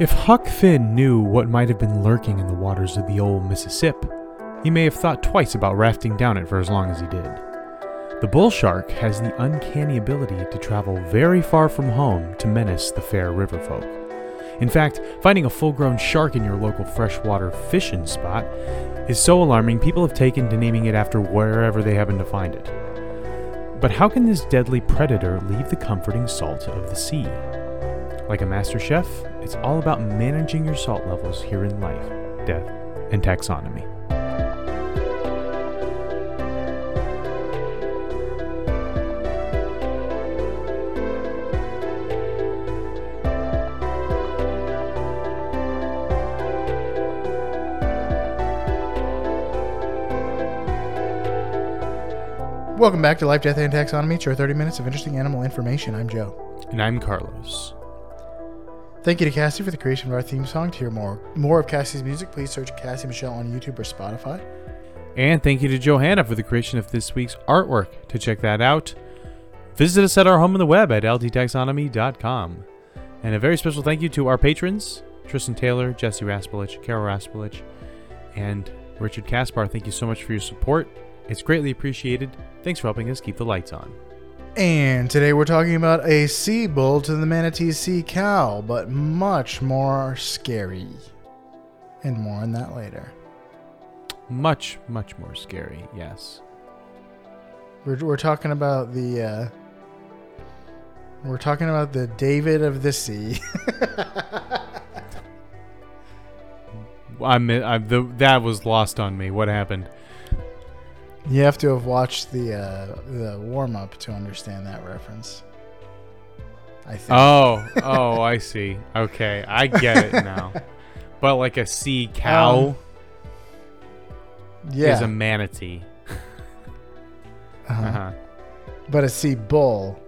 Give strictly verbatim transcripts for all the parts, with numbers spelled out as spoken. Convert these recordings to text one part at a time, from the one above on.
If Huck Finn knew what might have been lurking in the waters of the old Mississippi, he may have thought twice about rafting down it for as long as he did. The bull shark has the uncanny ability to travel very far from home to menace the fair river folk. In fact, finding a full-grown shark in your local freshwater fishing spot is so alarming people have taken to naming it after wherever they happen to find it. But how can this deadly predator leave the comforting salt of the sea? Like a master chef, it's all about managing your salt levels here in life, death, and taxonomy. Welcome back to Life, Death, and Taxonomy. It's your thirty minutes of interesting animal information. I'm Joe. And I'm Carlos. Thank you to Cassie for the creation of our theme song. To hear more, more of Cassie's music, please search Cassie Michelle on YouTube or Spotify. And thank you to Johanna for the creation of this week's artwork. To check that out, visit us at our home on the web at l d taxonomy dot com. And a very special thank you to our patrons, Tristan Taylor, Jesse Raspalich, Carol Raspalich, and Richard Kaspar. Thank you so much for your support. It's greatly appreciated. Thanks for helping us keep the lights on. And today we're talking about a sea bull to the manatee sea cow, but much more scary. And more on that later. Much, much more scary, yes. We're we're talking about the uh, we're talking about the David of the sea. I mean, that was lost on me. What happened? You have to have watched the uh, the warm-up to understand that reference, I think. Oh, oh, I see. Okay, I get it now. But like a sea cow um, yeah. is a manatee. uh-huh. uh-huh. But a sea bull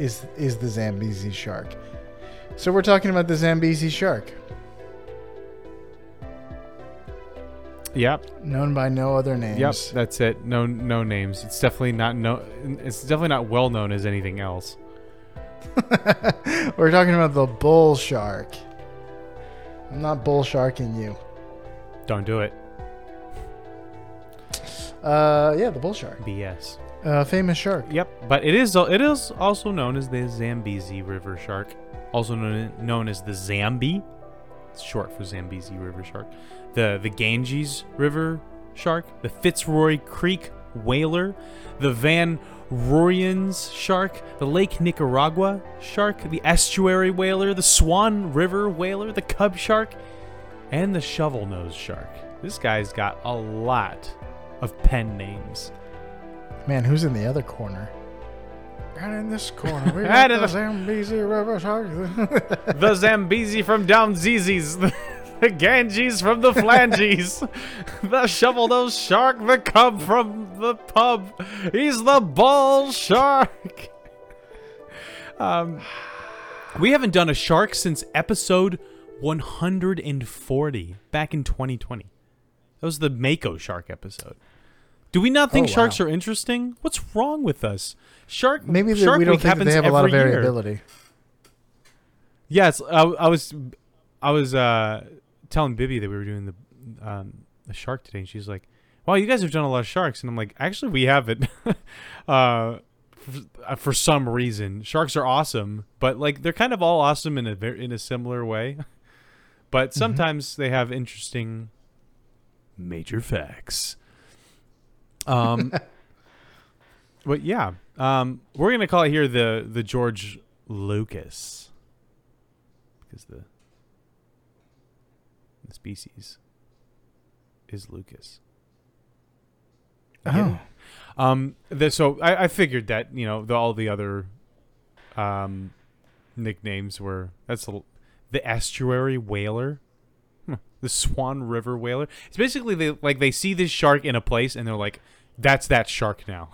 is is the Zambezi shark. So we're talking about the Zambezi shark. Yep. Known by no other names. Yep, that's it. No, no names. It's definitely not no. It's definitely not well known as anything else. We're talking about the bull shark. I'm not bull sharking you. Don't do it. Uh, yeah, the bull shark. B S. Uh, famous shark. Yep, but it is it is also known as the Zambezi River shark, also known known as the Zambi. It's short for Zambezi River shark. The the Ganges River shark, the Fitzroy Creek whaler, the Van Roijen's shark, the Lake Nicaragua shark, the estuary whaler, the Swan River whaler, the cub shark, and the shovel-nosed shark. This guy's got a lot of pen names. Man, who's in the other corner? Right in this corner, we got the Zambezi River shark. The Zambezi from down Zizi's. The Ganges from the Flanges, the shovel-nosed shark, the cub from the pub. He's the bull shark. Um, we haven't done a shark since episode one hundred forty back in twenty twenty. That was the Mako shark episode. Do we not think oh, sharks wow. are interesting? What's wrong with us? Shark maybe shark we don't week think that they have a lot of variability. Year. Yes, I, I was, I was. Uh, telling Bibby that we were doing the um, the shark today, and she's like, wow, you guys have done a lot of sharks. And I'm like, actually, we haven't. uh, for, for some reason. Sharks are awesome, but like they're kind of all awesome in a in a similar way. But sometimes mm-hmm. they have interesting major facts. Um, But yeah, um, we're going to call it here the, the George Lucas. Because the... The species is Lucas. Again. Oh, um. The, so I, I figured that you know the, all the other, um, nicknames were that's the, the estuary whaler, the Swan River whaler. It's basically they like they see this shark in a place and they're like, that's that shark now.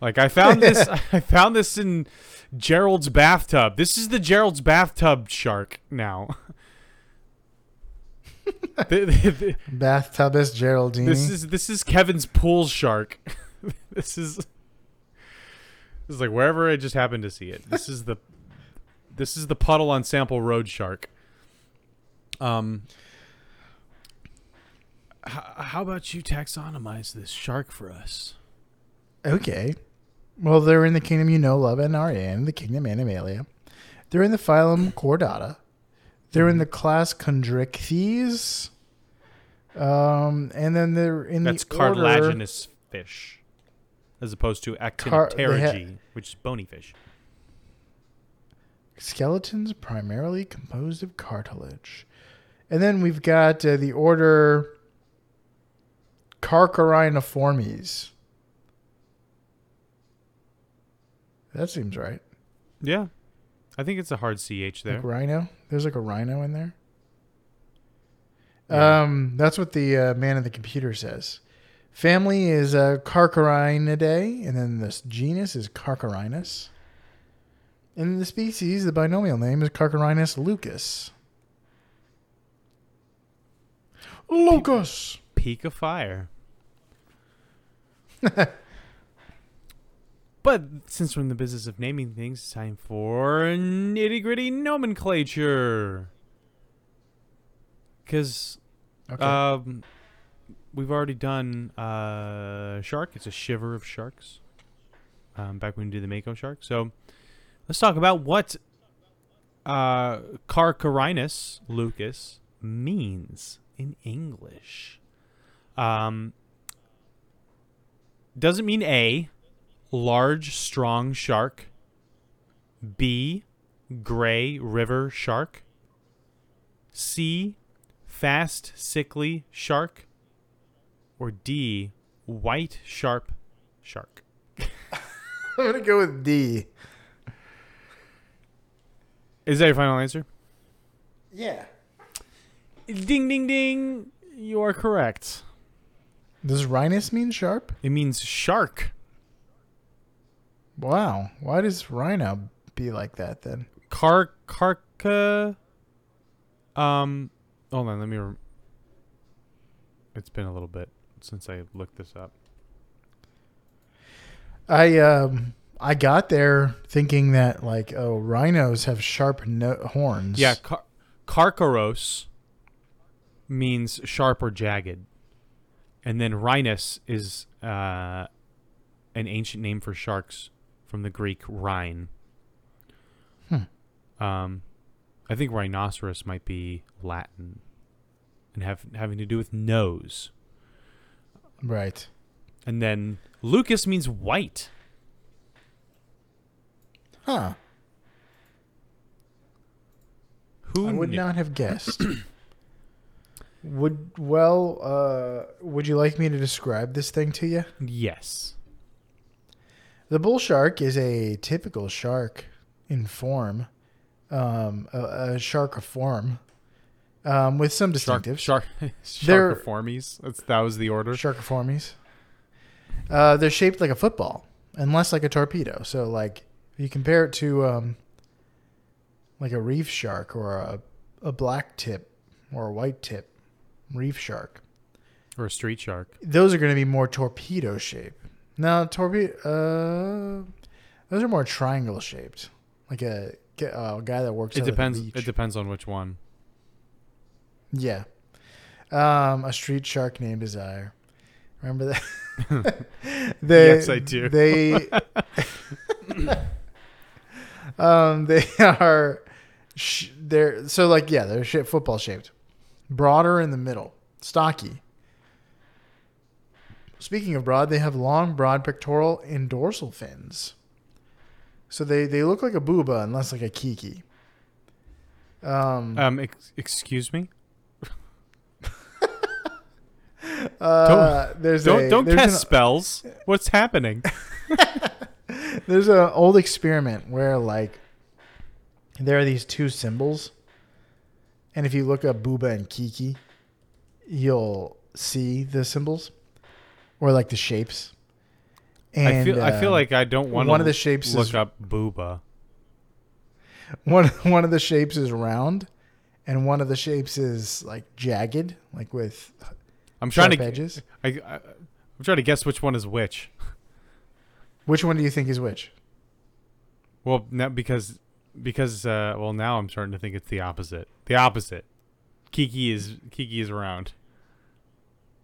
Like I found this. I found this in Gerald's bathtub. This is the Gerald's bathtub shark now. the, the, the, Bathtubist Geraldine. This is this is Kevin's pool shark. this is this is like wherever I just happened to see it. This is the this is the puddle on Sample Road shark. Um, h- how about you taxonomize this shark for us? Okay. Well, they're in the kingdom you know, love, and are in the kingdom Animalia. They're in the phylum Chordata. They're in the class Chondrichthyes. Um, and then they're in That's the order... That's cartilaginous fish, as opposed to Actinopterygii, Car- ha- which is bony fish. Skeletons primarily composed of cartilage. And then we've got uh, the order Carcharhiniformes. That seems right. Yeah. I think it's a hard C H there. Like rhino? There's like a rhino in there. Yeah. Um, that's what the uh, man at the computer says. Family is uh, Carcharhinidae, and then this genus is Carcharinus. And the species, the binomial name, is Carcharinus leucas. Leucas! Peak of fire. But since we're in the business of naming things, it's time for nitty-gritty nomenclature. Because okay. um, we've already done uh, shark. It's a shiver of sharks. Um, back when we did the Mako shark. So let's talk about what uh, Carcharinus leucas means in English. Um, doesn't mean A. Large, strong shark. B. Gray river shark. C. Fast, sickly shark. Or D. White, sharp shark. I'm going to go with D. Is that your final answer? Yeah. Ding, ding, ding. You are correct. Does rhinus mean sharp? It means shark. Wow. Why does rhino be like that then? Car, carca. Um, hold on. Let me. Re- it's been a little bit since I looked this up. I um I got there thinking that like oh rhinos have sharp no- horns. Yeah, car- carcharos means sharp or jagged, and then rhinus is uh an ancient name for sharks. From the Greek rhine. Hmm. Um, I think rhinoceros might be Latin and have having to do with nose. Right. And then leucas means white. Huh. Who I would knew? Not have guessed. Would well, uh, would you like me to describe this thing to you? Yes. The bull shark is a typical shark in form, um, a, a sharkiform, um, with some distinctive. Shark, shark sharkiformes. That's, that was the order. Sharkiformes. Uh, they're shaped like a football, unless like a torpedo. So, like, if you compare it to, um, like a reef shark or a, a black tip or a white tip reef shark. Or a street shark. Those are going to be more torpedo shaped. No, torpedo. Uh, those are more triangle shaped, like a, a guy that works. It depends. At the beach. It depends on which one. Yeah, um, a street shark named Desire. Remember that? they, yes, I do. They, um, they are. Sh- they're so like yeah, they're sh- football shaped, broader in the middle, stocky. Speaking of broad, they have long, broad pectoral and dorsal fins. So they, they look like a booba, unless like a kiki. Um, um ex- excuse me. uh, don't there's don't, a, don't there's cast an, spells. What's happening? There's an old experiment where like there are these two symbols, and if you look up booba and kiki, you'll see the symbols. Or like the shapes. And, I feel. Uh, I feel like I don't want one to of the shapes look is, up booba. One one of the shapes is round, and one of the shapes is like jagged, like with. I'm sharp trying to edges. I, I I'm trying to guess which one is which. Which one do you think is which? Well, now because because uh, well now I'm starting to think it's the opposite. The opposite. Kiki is Kiki is around.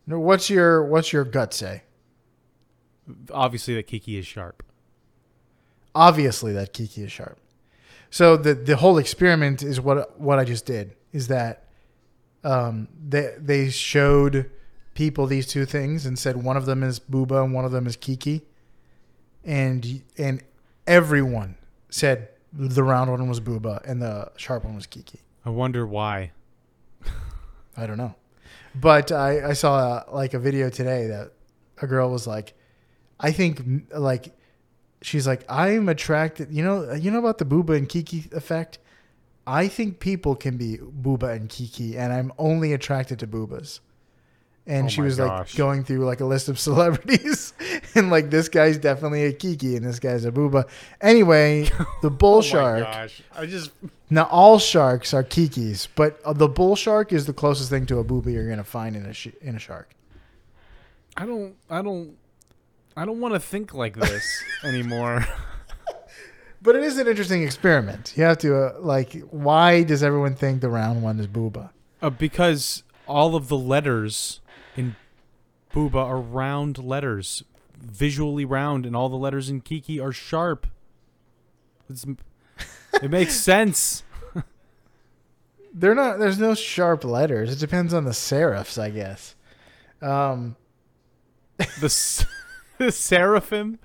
No, what's your what's your gut say? Obviously that Kiki is sharp. Obviously that Kiki is sharp. So the the whole experiment is what what I just did is that um, they they showed people these two things and said one of them is Booba and one of them is Kiki, and and everyone said the round one was Booba and the sharp one was Kiki. I wonder why. I don't know, but I I saw a, like a video today that a girl was like, I think like. She's like, I'm attracted. You know, you know about the Booba and Kiki effect? I think people can be Booba and Kiki, and I'm only attracted to Boobas. And oh she was gosh. like going through like a list of celebrities, and like this guy's definitely a Kiki, and this guy's a Booba. Anyway, the bull oh shark. My gosh. I just now all sharks are Kikis, but the bull shark is the closest thing to a Booba you're gonna find in a sh- in a shark. I don't. I don't. I don't want to think like this anymore. But it is an interesting experiment. You have to, uh, like, why does everyone think the round one is Booba? Uh, because all of the letters in Booba are round letters, visually round, and all the letters in Kiki are sharp. It's, it makes sense. They're not. There's no sharp letters. It depends on the serifs, I guess. Um, the... S- The seraphim,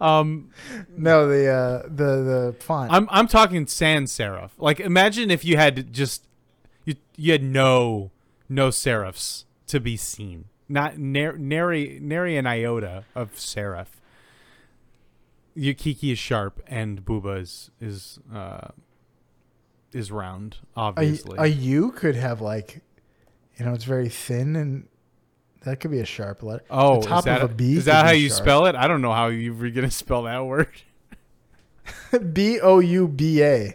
um, no the uh, the the font. I'm I'm talking sans serif. Like imagine if you had just you you had no no serifs to be seen, not nary nary, nary an iota of serif. Your Kiki is sharp and Booba is is uh, is round. Obviously, a, a U could have like, you know, it's very thin and. That could be a sharp letter. Oh, the top is that, of a B is that how you sharp. Spell it? I don't know how you were going to spell that word. B O U B A.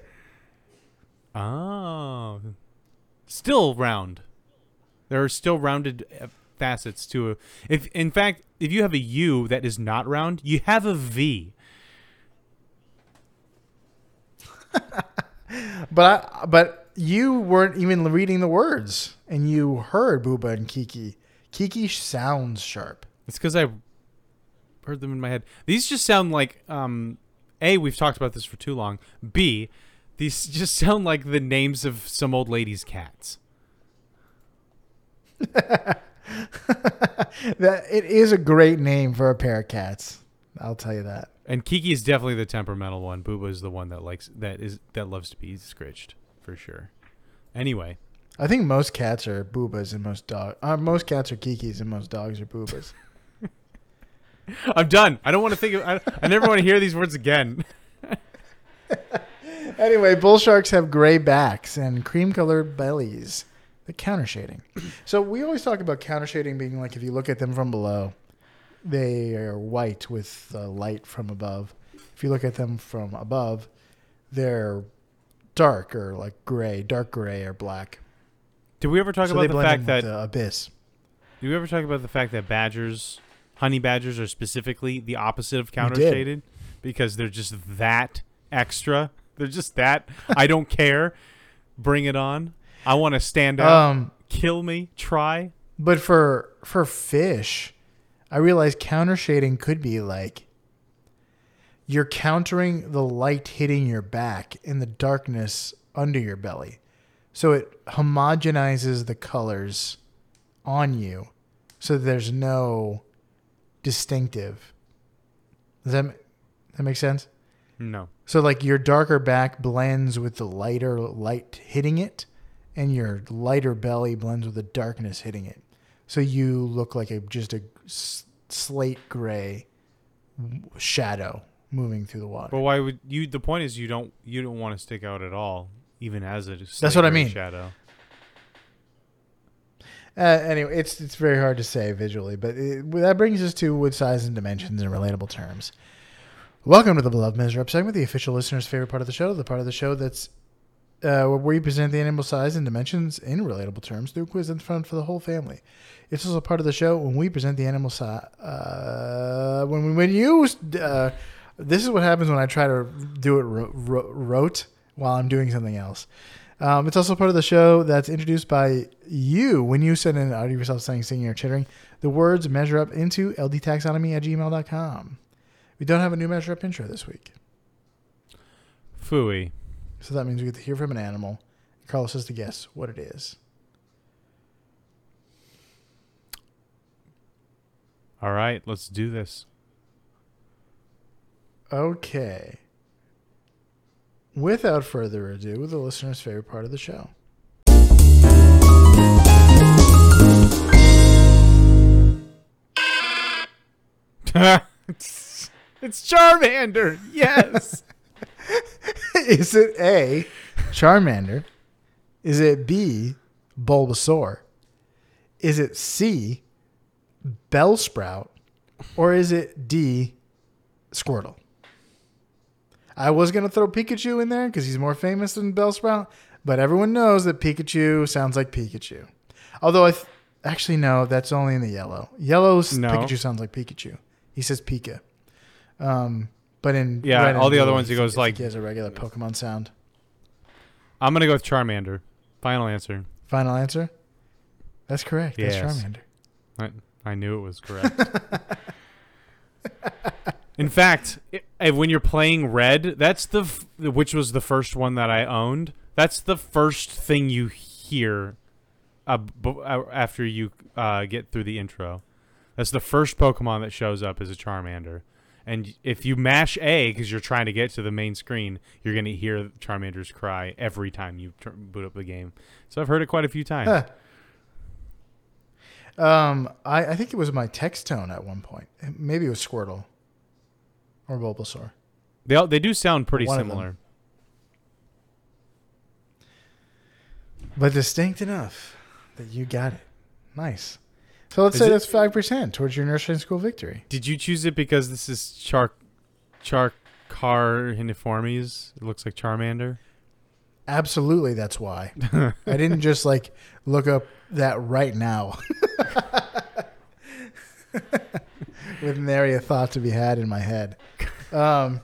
Oh. Still round. There are still rounded facets to it. If, in fact, if you have a U that is not round, you have a V. but, I, but you weren't even reading the words, and you heard Booba and Kiki. Kiki sounds sharp. It's because I heard them in my head. These just sound like, um, A, we've talked about this for too long. B, these just sound like the names of some old lady's cats. That it is a great name for a pair of cats. I'll tell you that. And Kiki is definitely the temperamental one. Booba is the one that likes that is that loves to be scratched for sure. Anyway. I think most cats are Boobas and most dogs. Uh, most cats are Kikis and most dogs are Boobas. I'm done. I don't want to think of. I, I never want to hear these words again. Anyway, bull sharks have gray backs and cream-colored bellies. The countershading. So we always talk about countershading being like if you look at them from below, they are white with uh, light from above. If you look at them from above, they're dark or like gray, dark gray or black. Did we ever talk so about the fact that the abyss? Did we ever talk about the fact that badgers, honey badgers, are specifically the opposite of countershaded because they're just that extra? They're just that. I don't care. Bring it on. I want to stand up. Um, kill me. Try. But for for fish, I realize countershading could be like you're countering the light hitting your back in the darkness under your belly. So it homogenizes the colors on you so there's no distinctive. Does that, that make sense? No. So like your darker back blends with the lighter light hitting it and your lighter belly blends with the darkness hitting it. So you look like a just a slate gray shadow moving through the water. But why would you the point is you don't you don't want to stick out at all. Even as a that's what I mean. Shadow. Uh, anyway, it's it's very hard to say visually, but it, that brings us to wood size and dimensions in relatable terms. Welcome to the Beloved Measure Up segment, the official listener's favorite part of the show, the part of the show that's uh, where we present the animal size and dimensions in relatable terms through a quiz in front for the whole family. It's also part of the show when we present the animal size. Uh, when we when you uh, this is what happens when I try to do it ro- ro- rote. while I'm doing something else. Um, it's also part of the show that's introduced by you when you send in an audio of yourself saying, singing, or chittering. The words measure up into L D taxonomy at gmail dot com. We don't have a new measure up intro this week. Phooey. So that means we get to hear from an animal. Carlos has to guess what it is. All right, let's do this. Okay. Without further ado, the listener's favorite part of the show. it's, it's Charmander. Yes. Is it A, Charmander? Is it B, Bulbasaur? Is it C, Bellsprout? Or is it D, Squirtle? I was going to throw Pikachu in there because he's more famous than Bellsprout, but everyone knows that Pikachu sounds like Pikachu. Although, I th- actually, no, that's only in the yellow. Yellow's no. Pikachu sounds like Pikachu. He says Pika. Um, but in yeah, red all the blue, other ones, he goes like... He has a regular Pokemon sound. I'm going to go with Charmander. Final answer. Final answer? That's correct. Yes. That's Charmander. I, I knew it was correct. In fact, it, when you're playing Red, that's the f- which was the first one that I owned. That's the first thing you hear uh, b- after you uh, get through the intro. That's the first Pokemon that shows up as a Charmander. And if you mash A because you're trying to get to the main screen, you're going to hear Charmander's cry every time you t- boot up the game. So I've heard it quite a few times. Huh. Um, I, I think it was my text tone at one point. Maybe it was Squirtle. Or Bulbasaur. They all, they do sound pretty One similar. But distinct enough that you got it. Nice. So let's is say it, that's five percent towards your nursery school victory. Did you choose it because this is Char, Carcharhiniformes? It looks like Charmander? Absolutely, that's why. I didn't just like look up that right now. With nary a thought to be had in my head. Um,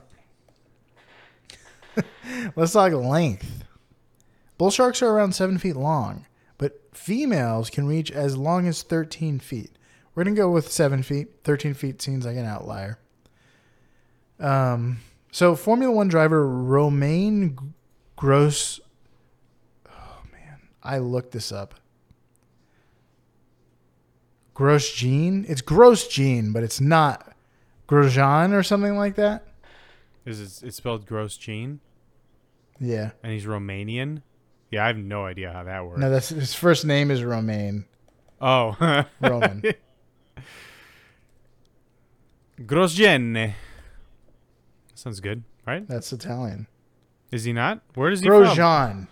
let's talk length. Bull sharks are around seven feet long, but females can reach as long as thirteen feet. We're going to go with seven feet. thirteen feet seems like an outlier. Um, so Formula One driver Romain Grosjean. Oh, man. I looked this up. Grosjean? It's Grosjean, but it's not Grosjean or something like that. Is it, it's spelled Grosjean? Yeah. And he's Romanian? Yeah, I have no idea how that works. No, that's his first name is Romain. Oh. Roman. Grosjean. Sounds good, right? That's Italian. Is he not? Where is he Grosjean. From? Grosjean.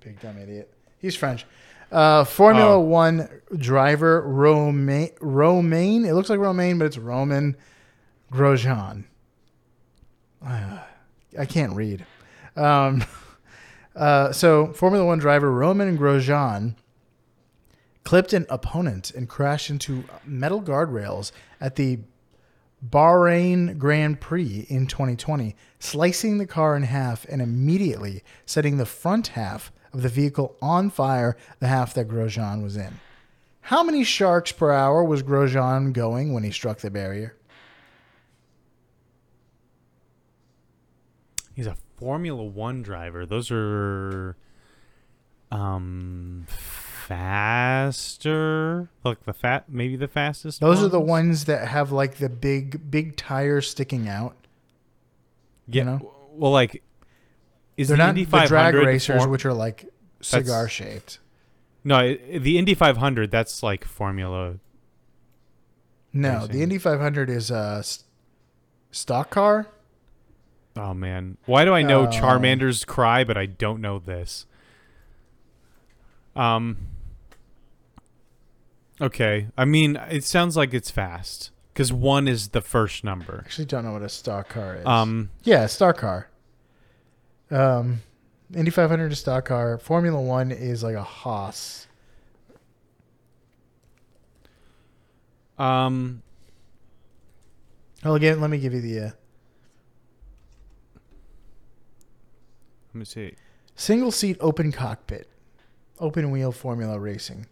Big dumb idiot. He's French. Uh, Formula oh. One driver Romain, Romain. It looks like Romain, but it's Roman Grosjean. Uh, I can't read. Um, uh, so Formula One driver Romain Grosjean clipped an opponent and crashed into metal guardrails at the Bahrain Grand Prix in twenty twenty, slicing the car in half and immediately setting the front half of the vehicle on fire, the half that Grosjean was in. How many sharks per hour was Grosjean going when he struck the barrier? He's a Formula One driver. Those are um, faster. Look, the fat, maybe the fastest. Those ones are the ones that have like the big, big tires sticking out. Yeah. You know? Well, like. Is They're the not Indy the drag racers, form- which are like cigar-shaped. No, the Indy five hundred, that's like Formula. No, the Indy five hundred is a stock car. Oh, man. Why do I know uh, Charmander's cry, but I don't know this? Um. Okay. I mean, it sounds like it's fast, because one is the first number. I actually don't know what a stock car is. Um. Yeah, a stock car. Um, Indy five hundred is stock car. Formula One is like a Haas. Um. Well, again, let me give you the. Uh, Let me see. Single seat open cockpit. Open wheel formula racing.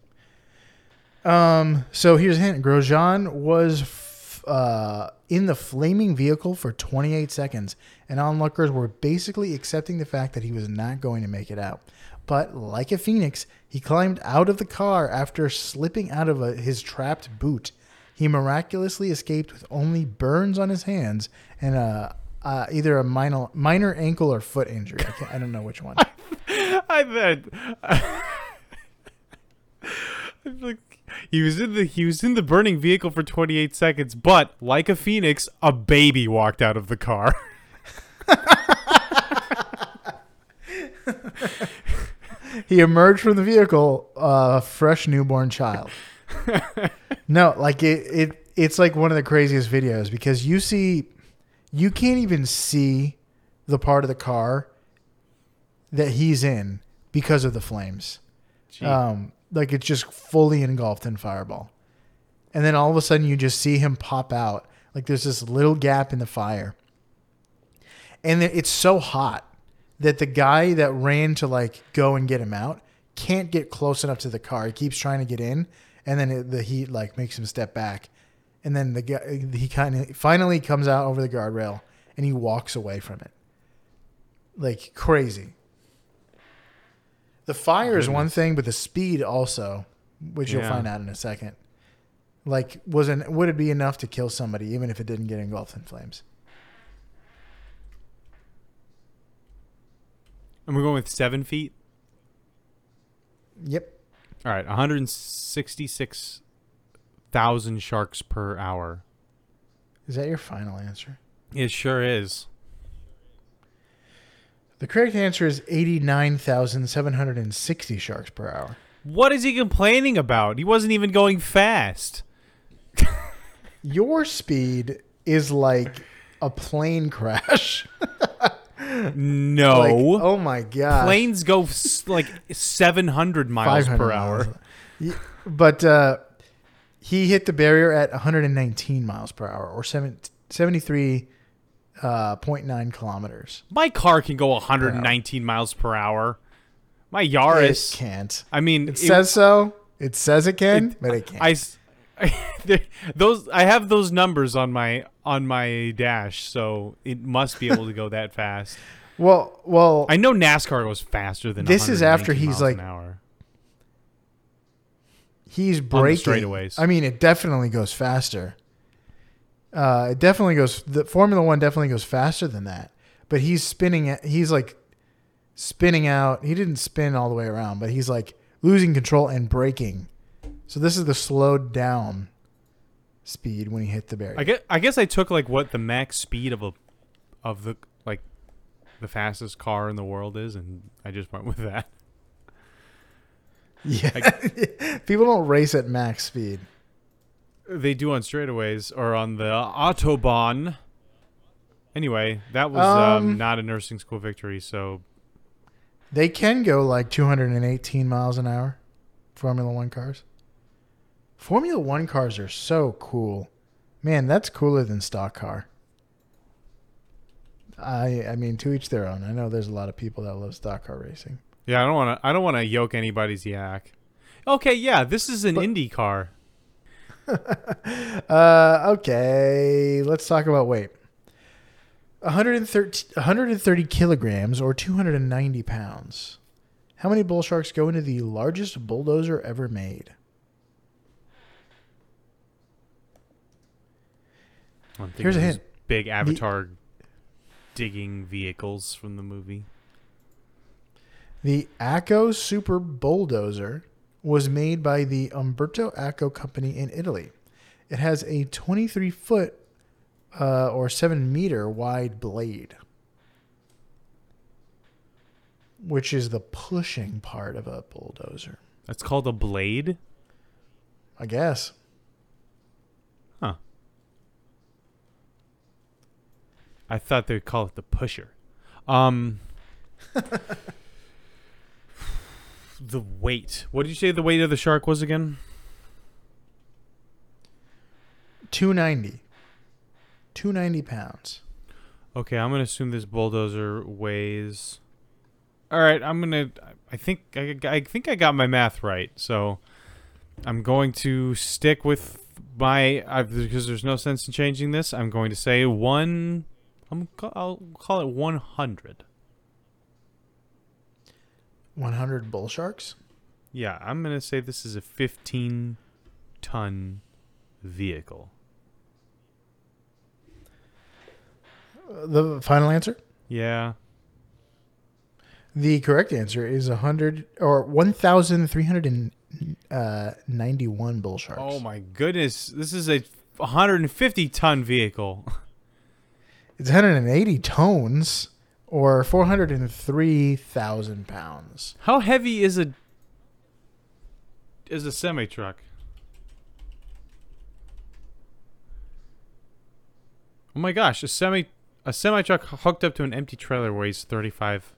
Um. So here's a hint. Grosjean was f- uh, in the flaming vehicle for twenty-eight seconds, and onlookers were basically accepting the fact that he was not going to make it out. But like a phoenix, he climbed out of the car after slipping out of a, his trapped boot. He miraculously escaped with only burns on his hands and a, uh, either a minor, minor ankle or foot injury. I, can't, I don't know which one. I, I bet. I, like, He was in the he was in the burning vehicle for twenty-eight seconds, but like a phoenix, a baby walked out of the car. He emerged from the vehicle, a uh, fresh newborn child. No, like it, it it's like one of the craziest videos because you see you can't even see the part of the car that he's in because of the flames. Gee. Um Like, it's just fully engulfed in fireball. And then all of a sudden, you just see him pop out. Like, there's this little gap in the fire. And it's so hot that the guy that ran to, like, go and get him out can't get close enough to the car. He keeps trying to get in, and then it, the heat, like, makes him step back. And then the guy, he kind of finally comes out over the guardrail, and he walks away from it. Like, crazy. The fire is one thing, but the speed also, which yeah. you'll find out in a second, like wasn't would it be enough to kill somebody even if it didn't get engulfed in flames? And we're going with seven feet? Yep. All right, one hundred sixty-six thousand sharks per hour. Is that your final answer? It sure is. The correct answer is eighty-nine thousand seven hundred sixty sharks per hour. What is he complaining about? He wasn't even going fast. Your speed is like a plane crash. No. Like, oh, my God. Planes go like seven hundred miles per hour. Miles. But uh, he hit the barrier at one hundred nineteen miles per hour or seventy-three Uh, zero point nine kilometers. My car can go one hundred nineteen yeah. miles per hour. My Yaris it can't. I mean, it, it says so. It says it can, it, but it can't. I, I those I have those numbers on my on my dash, so it must be able to go that fast. Well, well, I know NASCAR goes faster than this is after he's like an hour. He's braking. Straightaways. I mean, it definitely goes faster. Uh, it definitely goes. The Formula One definitely goes faster than that. But he's spinning. He's like spinning out. He didn't spin all the way around, but he's like losing control and braking. So this is the slowed down speed when he hit the barrier. I guess I, guess I took like what the max speed of a of the like the fastest car in the world is, and I just went with that. Yeah, I, people don't race at max speed. They do on straightaways or on the Autobahn. Anyway, that was um, um, not a nursing school victory, so... They can go like two hundred eighteen miles an hour, Formula One cars. Formula One cars are so cool. Man, that's cooler than stock car. I I mean, to each their own. I know there's a lot of people that love stock car racing. Yeah, I don't want to I don't want to yoke anybody's yak. Okay, yeah, this is an but, Indy car. uh, okay, let's talk about weight. one hundred thirty, one hundred thirty kilograms or two hundred ninety pounds. How many bull sharks go into the largest bulldozer ever made? I'm thinking Here's a hint. Big Avatar the, digging vehicles from the movie. The Acco Super Bulldozer was made by the Umberto Acco Company in Italy. It has a twenty-three foot uh, or seven meter wide blade, which is the pushing part of a bulldozer. That's called a blade? I guess. Huh. I thought they'd call it the pusher. Um... The weight. What did you say the weight of the shark was again? two hundred ninety. two hundred ninety pounds. Okay, I'm going to assume this bulldozer weighs All right, I'm gonna. I think I, I think I got my math right, so I'm going to stick with my I, because there's no sense in changing this. I'm going to say one. I'm I'll call it one hundred. One hundred bull sharks. Yeah, I'm gonna say this is a fifteen ton vehicle. Uh, the final answer? Yeah. The correct answer is one hundred or one thousand three hundred ninety-one bull sharks. Oh my goodness. This is a one hundred fifty ton vehicle. It's one hundred eighty tons or four hundred three thousand pounds. How heavy is a is a semi truck? Oh my gosh, a semi a semi truck hooked up to an empty trailer weighs thirty-five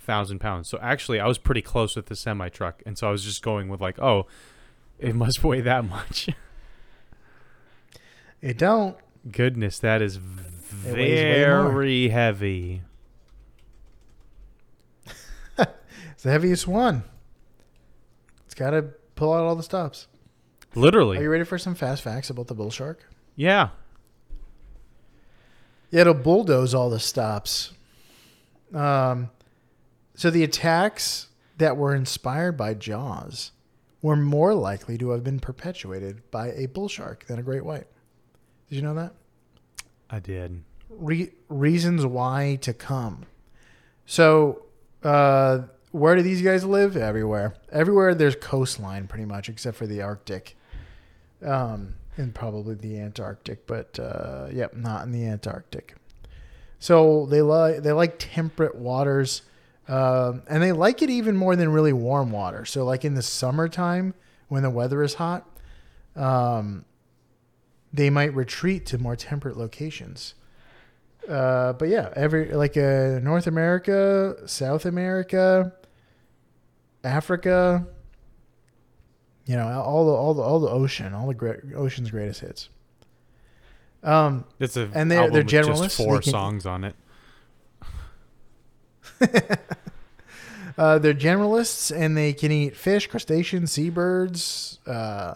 thousand pounds. So actually, I was pretty close with the semi truck, and so I was just going with like, oh, it must weigh that much. It don't. Goodness, that is very heavy. It's the heaviest one. It's got to pull out all the stops. Literally. Are you ready for some fast facts about the bull shark? Yeah. Yeah, it'll bulldoze all the stops. Um, so the attacks that were inspired by Jaws were more likely to have been perpetuated by a bull shark than a great white. Did you know that? I did. Re- reasons why to come. So uh, where do these guys live? Everywhere. Everywhere there's coastline pretty much, except for the Arctic. Um And probably the Antarctic, but uh, yep, not in the Antarctic. So they like they like temperate waters, uh, and they like it even more than really warm water. So like in the summertime when the weather is hot, um, they might retreat to more temperate locations. Uh, but yeah, every like uh, North America, South America, Africa. You know, all the all the all the ocean, all the great, ocean's greatest hits. Um, it's a and they're they're generalists. Just four they can, songs on it. uh, they're generalists, and they can eat fish, crustaceans, seabirds, uh,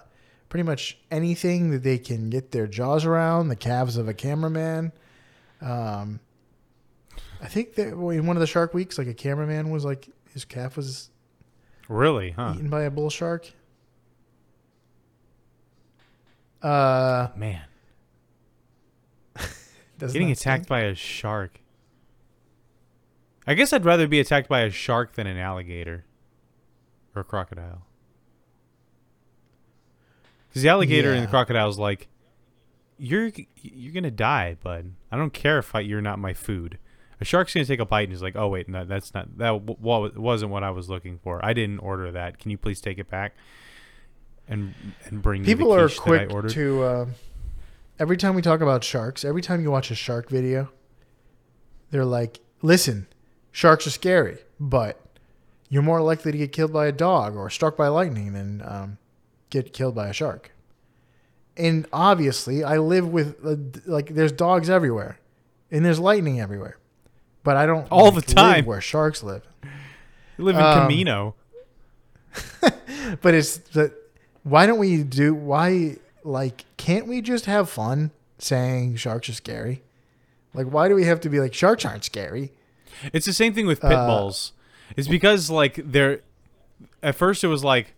pretty much anything that they can get their jaws around. The calves of a cameraman. Um, I think that in one of the Shark Weeks, like a cameraman was like his calf was really huh? eaten by a bull shark. Uh, Man. Getting attacked sink? by a shark. I guess I'd rather be attacked by a shark than an alligator. Or a crocodile. Because the alligator yeah. and the crocodile's like, You're you're going to die, bud. I don't care if I, you're not my food. A shark's going to take a bite and is like, oh, wait, no, that's not, that w- w- wasn't what I was looking for. I didn't order that. Can you please take it back? And and bring people me the quiche are quick that I ordered. To uh, every time we talk about sharks, every time you watch a shark video, they're like, "Listen, sharks are scary, but you're more likely to get killed by a dog or struck by lightning than um, get killed by a shark." And obviously, I live with uh, like there's dogs everywhere, and there's lightning everywhere, but I don't all like, the time live where sharks live. You live in um, Camino, but it's the Why don't we do, why, like, can't we just have fun saying sharks are scary? Like, why do we have to be like, sharks aren't scary? It's the same thing with pit uh, bulls. It's because, like, they're, at first it was like,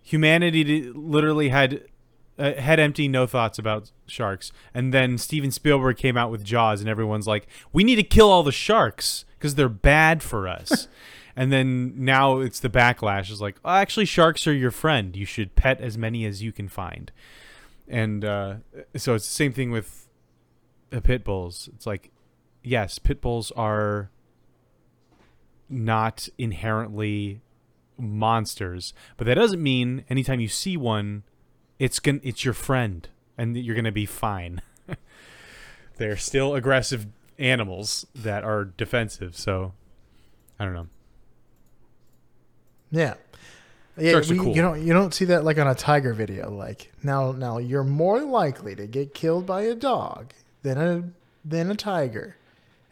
humanity literally had uh, head empty, no thoughts about sharks. And then Steven Spielberg came out with Jaws, and everyone's like, we need to kill all the sharks because they're bad for us. And then now it's the backlash is like, oh, actually, sharks are your friend. You should pet as many as you can find. And uh, so it's the same thing with uh, pit bulls. It's like, yes, pit bulls are not inherently monsters, but that doesn't mean anytime you see one, it's gonna, it's your friend and you're going to be fine. They're still aggressive animals that are defensive. So I don't know. Yeah, yeah. We, cool. You don't you don't see that like on a tiger video. Like now, now you're more likely to get killed by a dog than a than a tiger,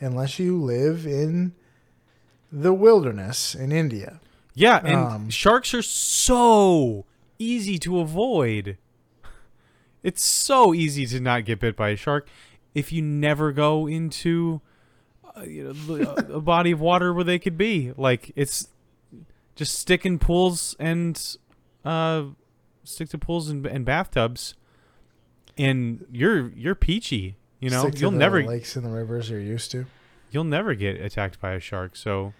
unless you live in the wilderness in India. Yeah, and um, sharks are so easy to avoid. It's so easy to not get bit by a shark if you never go into uh, you know, a body of water where they could be. Like, it's just stick in pools and uh, stick to pools and, and bathtubs, and you're you're peachy. You know, stick to you'll the never lakes and the rivers you're used to. You'll never get attacked by a shark. So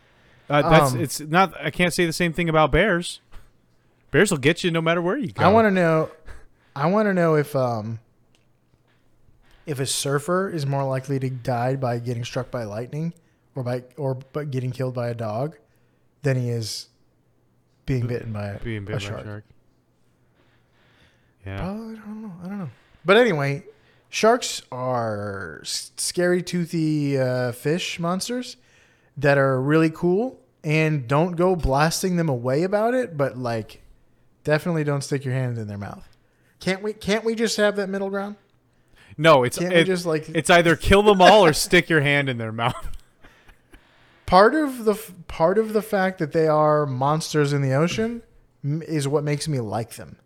uh, that's um, it's not. I can't say the same thing about bears. Bears will get you no matter where you go. I want to know. I want to know if um, if a surfer is more likely to die by getting struck by lightning or by or but getting killed by a dog than he is being bitten by a, being bitten a shark. By a shark. Yeah. Probably, I don't know. I don't know. But anyway, sharks are scary, toothy uh, fish monsters that are really cool, and don't go blasting them away about it. But like, definitely don't stick your hand in their mouth. Can't we? Can't we just have that middle ground? No, it's it, just like it's either kill them all or stick your hand in their mouth. Part of the part of the fact that they are monsters in the ocean is what makes me like them.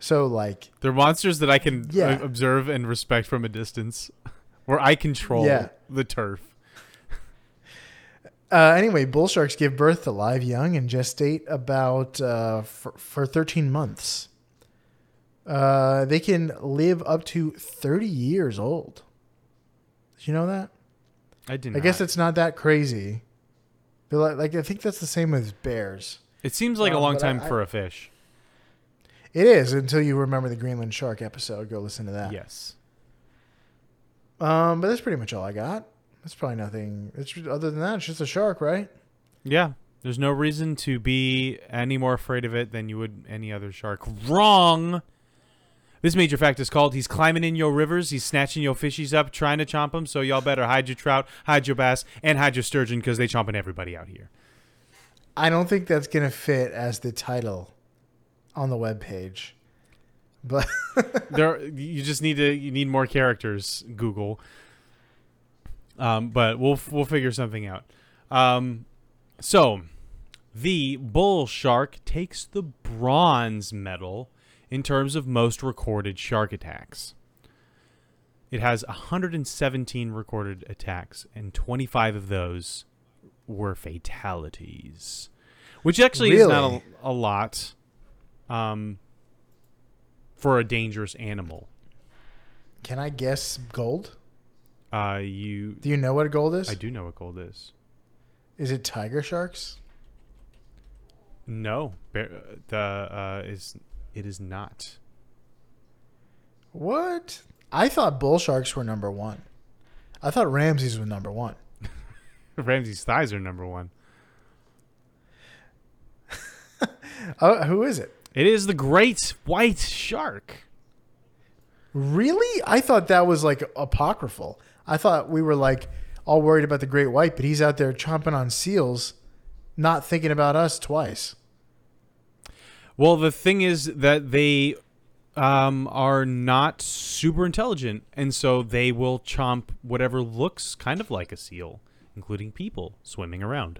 So like they're monsters that I can yeah. observe and respect from a distance, where I control yeah. the turf. Uh, anyway, bull sharks give birth to live young and gestate about uh, for, for thirteen months. Uh, they can live up to thirty years old. Did you know that? I didn't. I guess it's not that crazy. But like, like I think that's the same with bears. It seems like um, a long time I, for I, a fish. It is, until you remember the Greenland shark episode. Go listen to that. Yes. Um, but that's pretty much all I got. That's probably nothing. It's other than that, it's just a shark, right? Yeah. There's no reason to be any more afraid of it than you would any other shark. Wrong. This major fact is called, he's climbing in your rivers, he's snatching your fishies up, trying to chomp them, so y'all better hide your trout, hide your bass, and hide your sturgeon, because they chomping everybody out here. I don't think that's going to fit as the title on the webpage. But there, you just need to, you need more characters, Google. Um, but we'll we'll figure something out. Um, so, the bull shark takes the bronze medal in terms of most recorded shark attacks. It has one hundred seventeen recorded attacks, and twenty-five of those were fatalities, which actually really? is not a, a lot um, for a dangerous animal. Can I guess gold? Uh, you Do you know what gold is? I do know what gold is. Is it tiger sharks? No. The uh, is... It is not. What? I thought bull sharks were number one. I thought Ramses was number one. Ramses' thighs are number one. uh, who is it? It is the great white shark. Really? I thought that was like apocryphal. I thought we were like all worried about the great white, but he's out there chomping on seals, not thinking about us twice. Well, the thing is that they um, are not super intelligent, and so they will chomp whatever looks kind of like a seal, including people swimming around.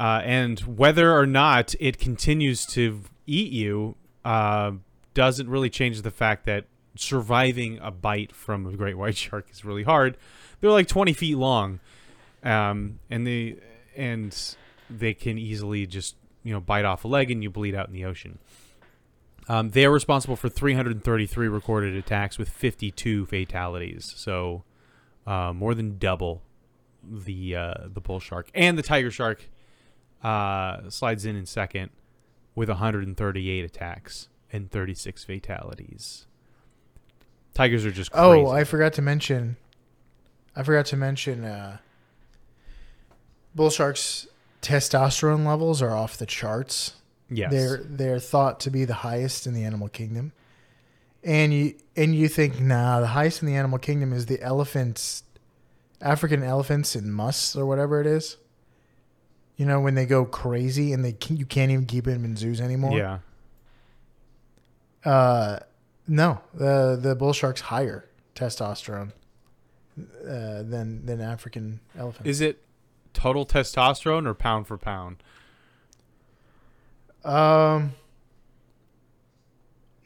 Uh, and whether or not it continues to eat you uh, doesn't really change the fact that surviving a bite from a great white shark is really hard. They're like twenty feet long, um, and they and they can easily just, you know, bite off a leg and you bleed out in the ocean. Um, they are responsible for three hundred thirty-three recorded attacks with fifty-two fatalities. So uh, more than double the uh, the bull shark. And the tiger shark uh, slides in in second with one hundred thirty-eight attacks and thirty-six fatalities. Tigers are just crazy. Oh, I forgot to mention... I forgot to mention uh, bull sharks... testosterone levels are off the charts. Yes. They're they're thought to be the highest in the animal kingdom. And you and you think, nah, the highest in the animal kingdom is the elephants, African elephants and musks or whatever it is. You know, when they go crazy and they can, you can't even keep them in zoos anymore. Yeah. Uh, no, the the bull shark's higher testosterone uh, than than African elephants. Is it total testosterone or pound for pound? Um,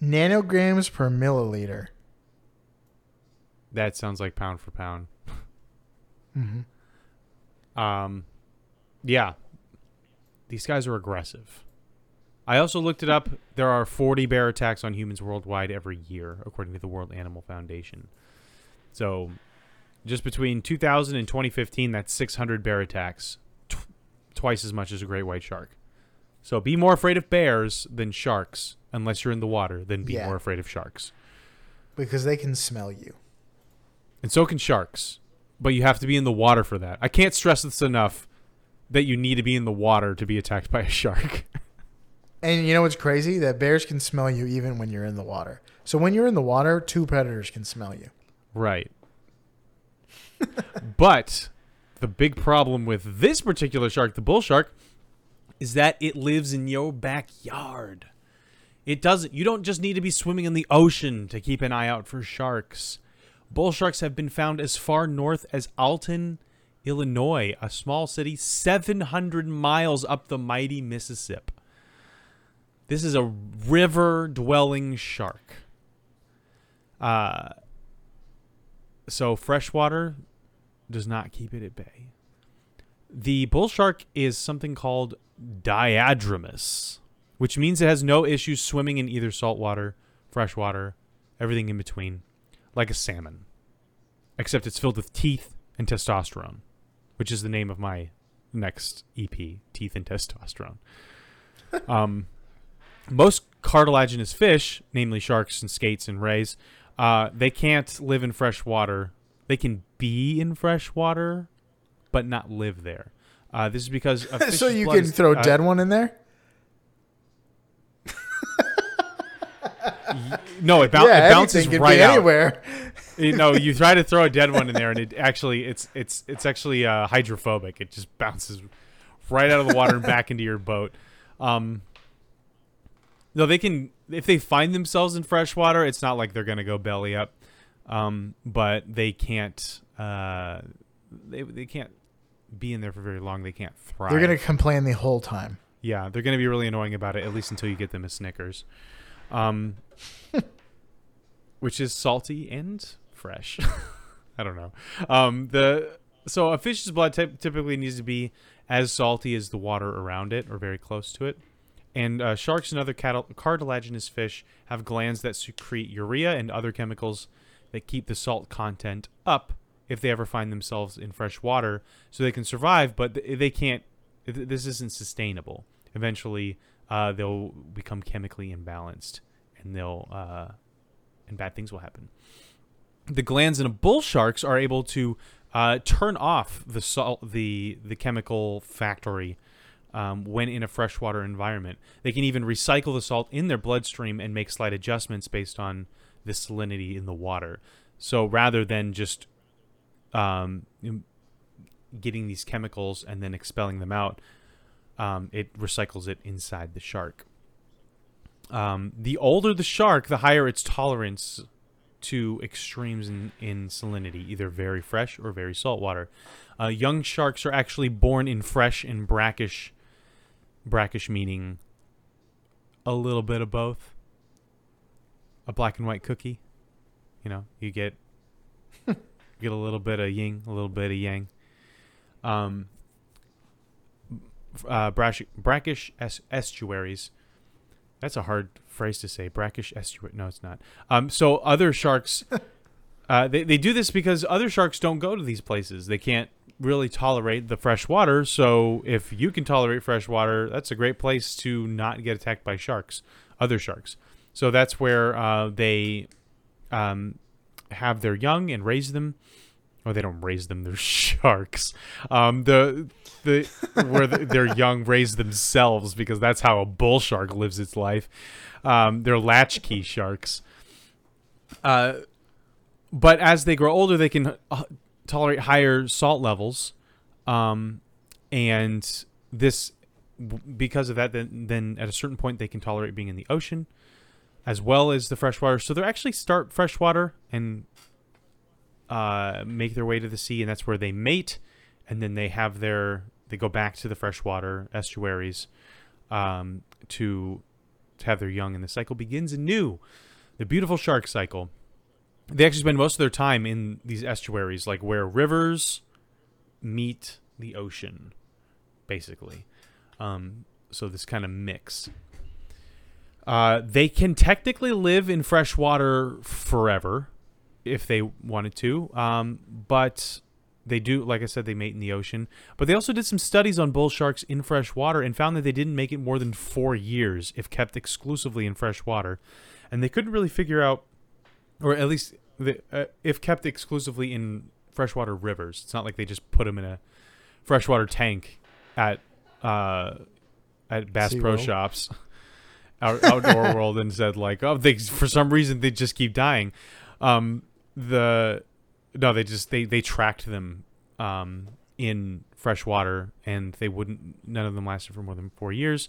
nanograms per milliliter. That sounds like pound for pound. Mm-hmm. Um, yeah. These guys are aggressive. I also looked it up. There are forty bear attacks on humans worldwide every year, according to the World Animal Foundation. So, just between two thousand and twenty fifteen, that's six hundred bear attacks, tw- twice as much as a great white shark. So, be more afraid of bears than sharks, unless you're in the water, then be yeah. more afraid of sharks. Because they can smell you. And so can sharks. But you have to be in the water for that. I can't stress this enough that you need to be in the water to be attacked by a shark. And you know what's crazy? That bears can smell you even when you're in the water. So when you're in the water, two predators can smell you. Right. But the big problem with this particular shark, the bull shark, is that it lives in your backyard. It doesn't. You don't just need to be swimming in the ocean to keep an eye out for sharks. Bull sharks have been found as far north as Alton, Illinois, a small city seven hundred miles up the mighty Mississippi. This is a river-dwelling shark. Uh, so freshwater does not keep it at bay. The bull shark is something called diadromus, which means it has no issues swimming in either saltwater, freshwater, everything in between, like a salmon. Except it's filled with teeth and testosterone, which is the name of my next E P, Teeth and Testosterone. Um... Most cartilaginous fish, namely sharks and skates and rays, uh, they can't live in fresh water. They can be in fresh water, but not live there. Uh, this is because a fish's so you blood can is, throw a uh, dead one in there? y- no, it, boun- yeah, it bounces right be out. Anywhere. You know, you try to throw a dead one in there, and it actually it's it's it's actually uh, hydrophobic. It just bounces right out of the water and back into your boat. Um, No, they can, if they find themselves in freshwater, it's not like they're going to go belly up, um, but they can't, uh, they they can't be in there for very long. They can't thrive. They're going to complain the whole time. Yeah, they're going to be really annoying about it, at least until you get them a Snickers, um, which is salty and fresh. I don't know. Um, the so a fish's blood t- typically needs to be as salty as the water around it or very close to it. And uh, sharks and other cartilaginous fish have glands that secrete urea and other chemicals that keep the salt content up if they ever find themselves in fresh water. So they can survive, but they can't. This isn't sustainable. Eventually, uh, they'll become chemically imbalanced, and they'll uh, and bad things will happen. The glands in a bull sharks are able to uh, turn off the salt, the the chemical factory. Um, when in a freshwater environment, they can even recycle the salt in their bloodstream and make slight adjustments based on the salinity in the water. So rather than just um, getting these chemicals and then expelling them out, um, it recycles it inside the shark. Um, the older the shark, the higher its tolerance to extremes in, in salinity, either very fresh or very saltwater. Uh, young sharks are actually born in fresh and brackish. Brackish meaning a little bit of both. A black and white cookie. You know, you get you get a little bit of yin, a little bit of yang. Um, uh, brash, brackish es- estuaries. That's a hard phrase to say. Brackish estuary. No, it's not. Um, so other sharks, uh, they they do this because other sharks don't go to these places. They can't really tolerate the fresh water, so if you can tolerate fresh water, that's a great place to not get attacked by sharks, other sharks. So that's where uh, they um, have their young and raise them. Or they don't raise them; they're sharks. Um, the the where the, their young raise themselves, because that's how a bull shark lives its life. Um, they're latchkey sharks. Uh, but as they grow older, they can Uh, tolerate higher salt levels, um, and this because of that then, then at a certain point they can tolerate being in the ocean as well as the freshwater. So they actually start freshwater and uh, make their way to the sea, and that's where they mate and then they have their they go back to the freshwater estuaries um, to to have their young, and the cycle begins anew. The beautiful shark cycle. They actually spend most of their time in these estuaries, like where rivers meet the ocean, basically. Um, so this kind of mix. Uh, they can technically live in freshwater forever if they wanted to, um, but they do, like I said, they mate in the ocean. But they also did some studies on bull sharks in freshwater and found that they didn't make it more than four years if kept exclusively in freshwater. And they couldn't really figure out, or at least the, uh, if kept exclusively in freshwater rivers. It's not like they just put them in a freshwater tank at uh, at Bass Zero. Pro Shops, out, Outdoor World, and said like, oh, they, for some reason they just keep dying. Um, the no, they just they they tracked them um, in freshwater, and they wouldn't. None of them lasted for more than four years.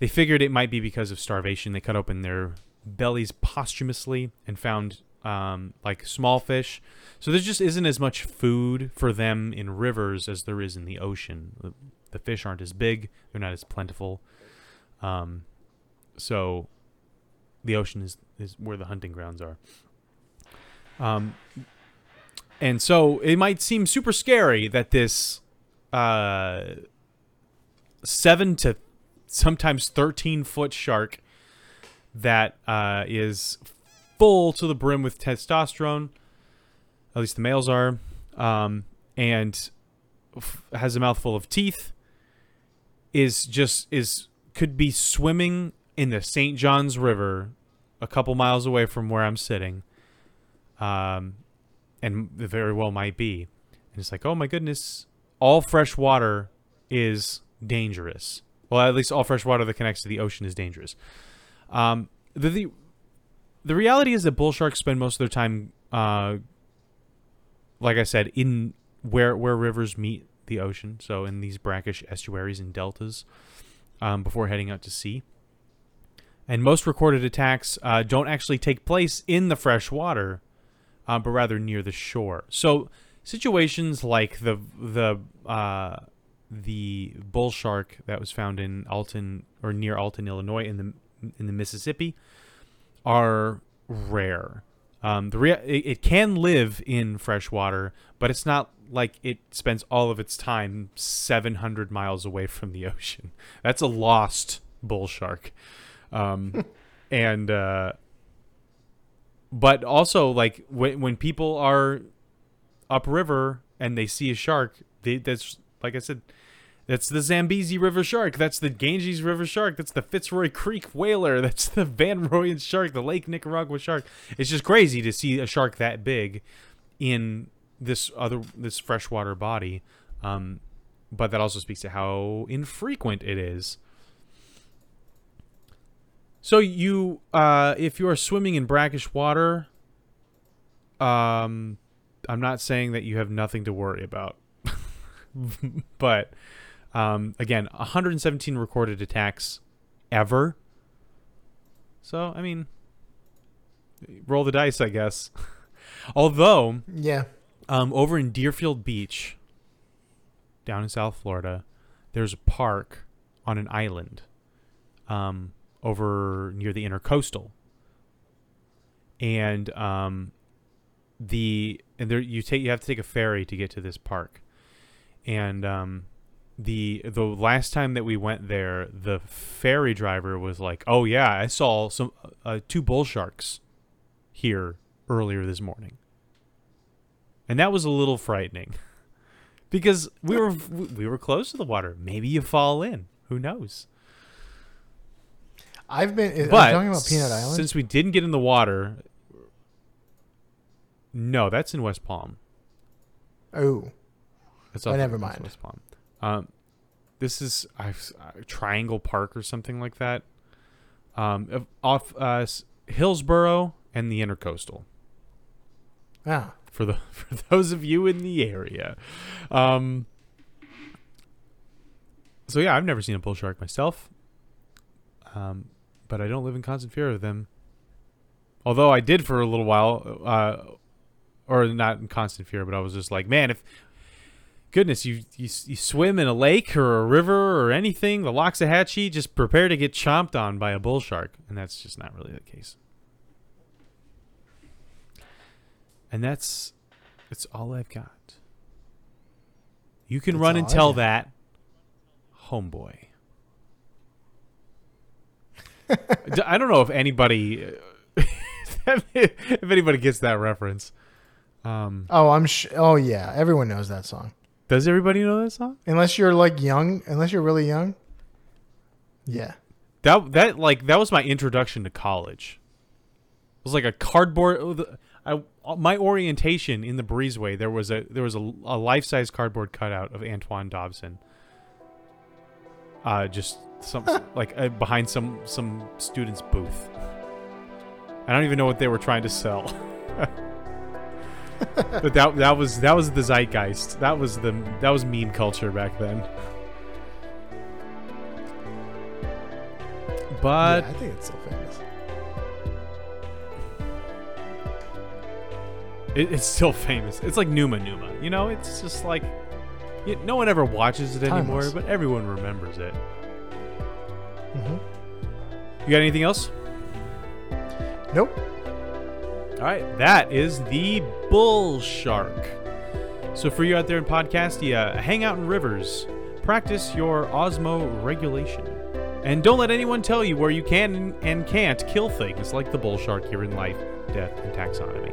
They figured it might be because of starvation. They cut open their bellies posthumously and found um, like small fish. So there just isn't as much food for them in rivers as there is in the ocean. The, the fish aren't as big. They're not as plentiful. Um, so the ocean is, is where the hunting grounds are. Um, and so it might seem super scary that this uh, seven to sometimes thirteen foot shark that uh, is full to the brim with testosterone, at least the males are, um, and f- has a mouthful of teeth, is just, is could be swimming in the Saint John's River a couple miles away from where I'm sitting, um, and very well might be. And it's like, oh my goodness, all fresh water is dangerous. Well, at least all fresh water that connects to the ocean is dangerous. Um, the, the the reality is that bull sharks spend most of their time, uh, like I said, in where where rivers meet the ocean, so in these brackish estuaries and deltas, um, before heading out to sea. And most recorded attacks uh, don't actually take place in the fresh water, uh, but rather near the shore. So situations like the the uh, the bull shark that was found in Alton or near Alton, Illinois, in the in the Mississippi are rare. Um, the rea- it, it can live in fresh water, but it's not like it spends all of its time seven hundred miles away from the ocean. That's a lost bull shark. Um, and, uh, but also like when, when people are upriver and they see a shark, they, that's, like I said, that's the Zambezi River shark. That's the Ganges River shark. That's the Fitzroy Creek whaler. That's the Van Roijen shark, the Lake Nicaragua shark. It's just crazy to see a shark that big in this other this freshwater body. Um, but that also speaks to how infrequent it is. So you, uh, if you are swimming in brackish water, um, I'm not saying that you have nothing to worry about, but. Um, again, one hundred seventeen recorded attacks ever. So, I mean, roll the dice, I guess. Although, yeah, um, over in Deerfield Beach, down in South Florida, there's a park on an island um, over near the intercoastal. And um, the and there you take you have to take a ferry to get to this park, and um. The the last time that we went there, the ferry driver was like, "Oh yeah, I saw some uh, two bull sharks here earlier this morning," and that was a little frightening because we were we were close to the water. Maybe you fall in. Who knows? I've been. But talking about Peanut Island, since we didn't get in the water, no, that's in West Palm. Oh, that's oh, never mind. West Palm. Um, this is uh, Triangle Park or something like that, um, off uh, Hillsboro and the Intercoastal. Yeah, for the for those of you in the area. Um, so yeah, I've never seen a bull shark myself, um, but I don't live in constant fear of them. Although I did for a little while, uh, or not in constant fear, but I was just like, man, if. goodness, you, you you swim in a lake or a river or anything, the Loxahatchee, just prepare to get chomped on by a bull shark. And that's just not really the case. And that's that's all I've got. You can that's run and tell that, homeboy. I don't know if anybody if anybody gets that reference. Um, oh, I'm sh- oh yeah, everyone knows that song. Does everybody know that song? Unless you're like young, unless you're really young. Yeah. That that like that was my introduction to college. It was like a cardboard I my orientation in the breezeway, there was a there was a, a life-size cardboard cutout of Antoine Dodson. Uh just some like uh, behind some some student's booth. I don't even know what they were trying to sell. But that that was that was the zeitgeist. That was the that was meme culture back then. But yeah, I think it's so famous. It, it's still famous. It's like Numa Numa. You know, it's just like it, no one ever watches it anymore, timeless. But everyone remembers it. Mm-hmm. You got anything else? Nope. All right, that is the bull shark. So for you out there in Podcastia, hang out in rivers, practice your osmoregulation, and don't let anyone tell you where you can and can't kill things like the bull shark here in life, death, and taxonomy.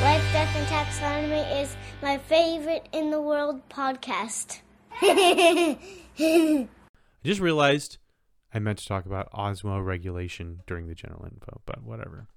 Life, Death, and Taxonomy is my favorite in the world podcast. I just realized I meant to talk about osmoregulation during the general info, but whatever.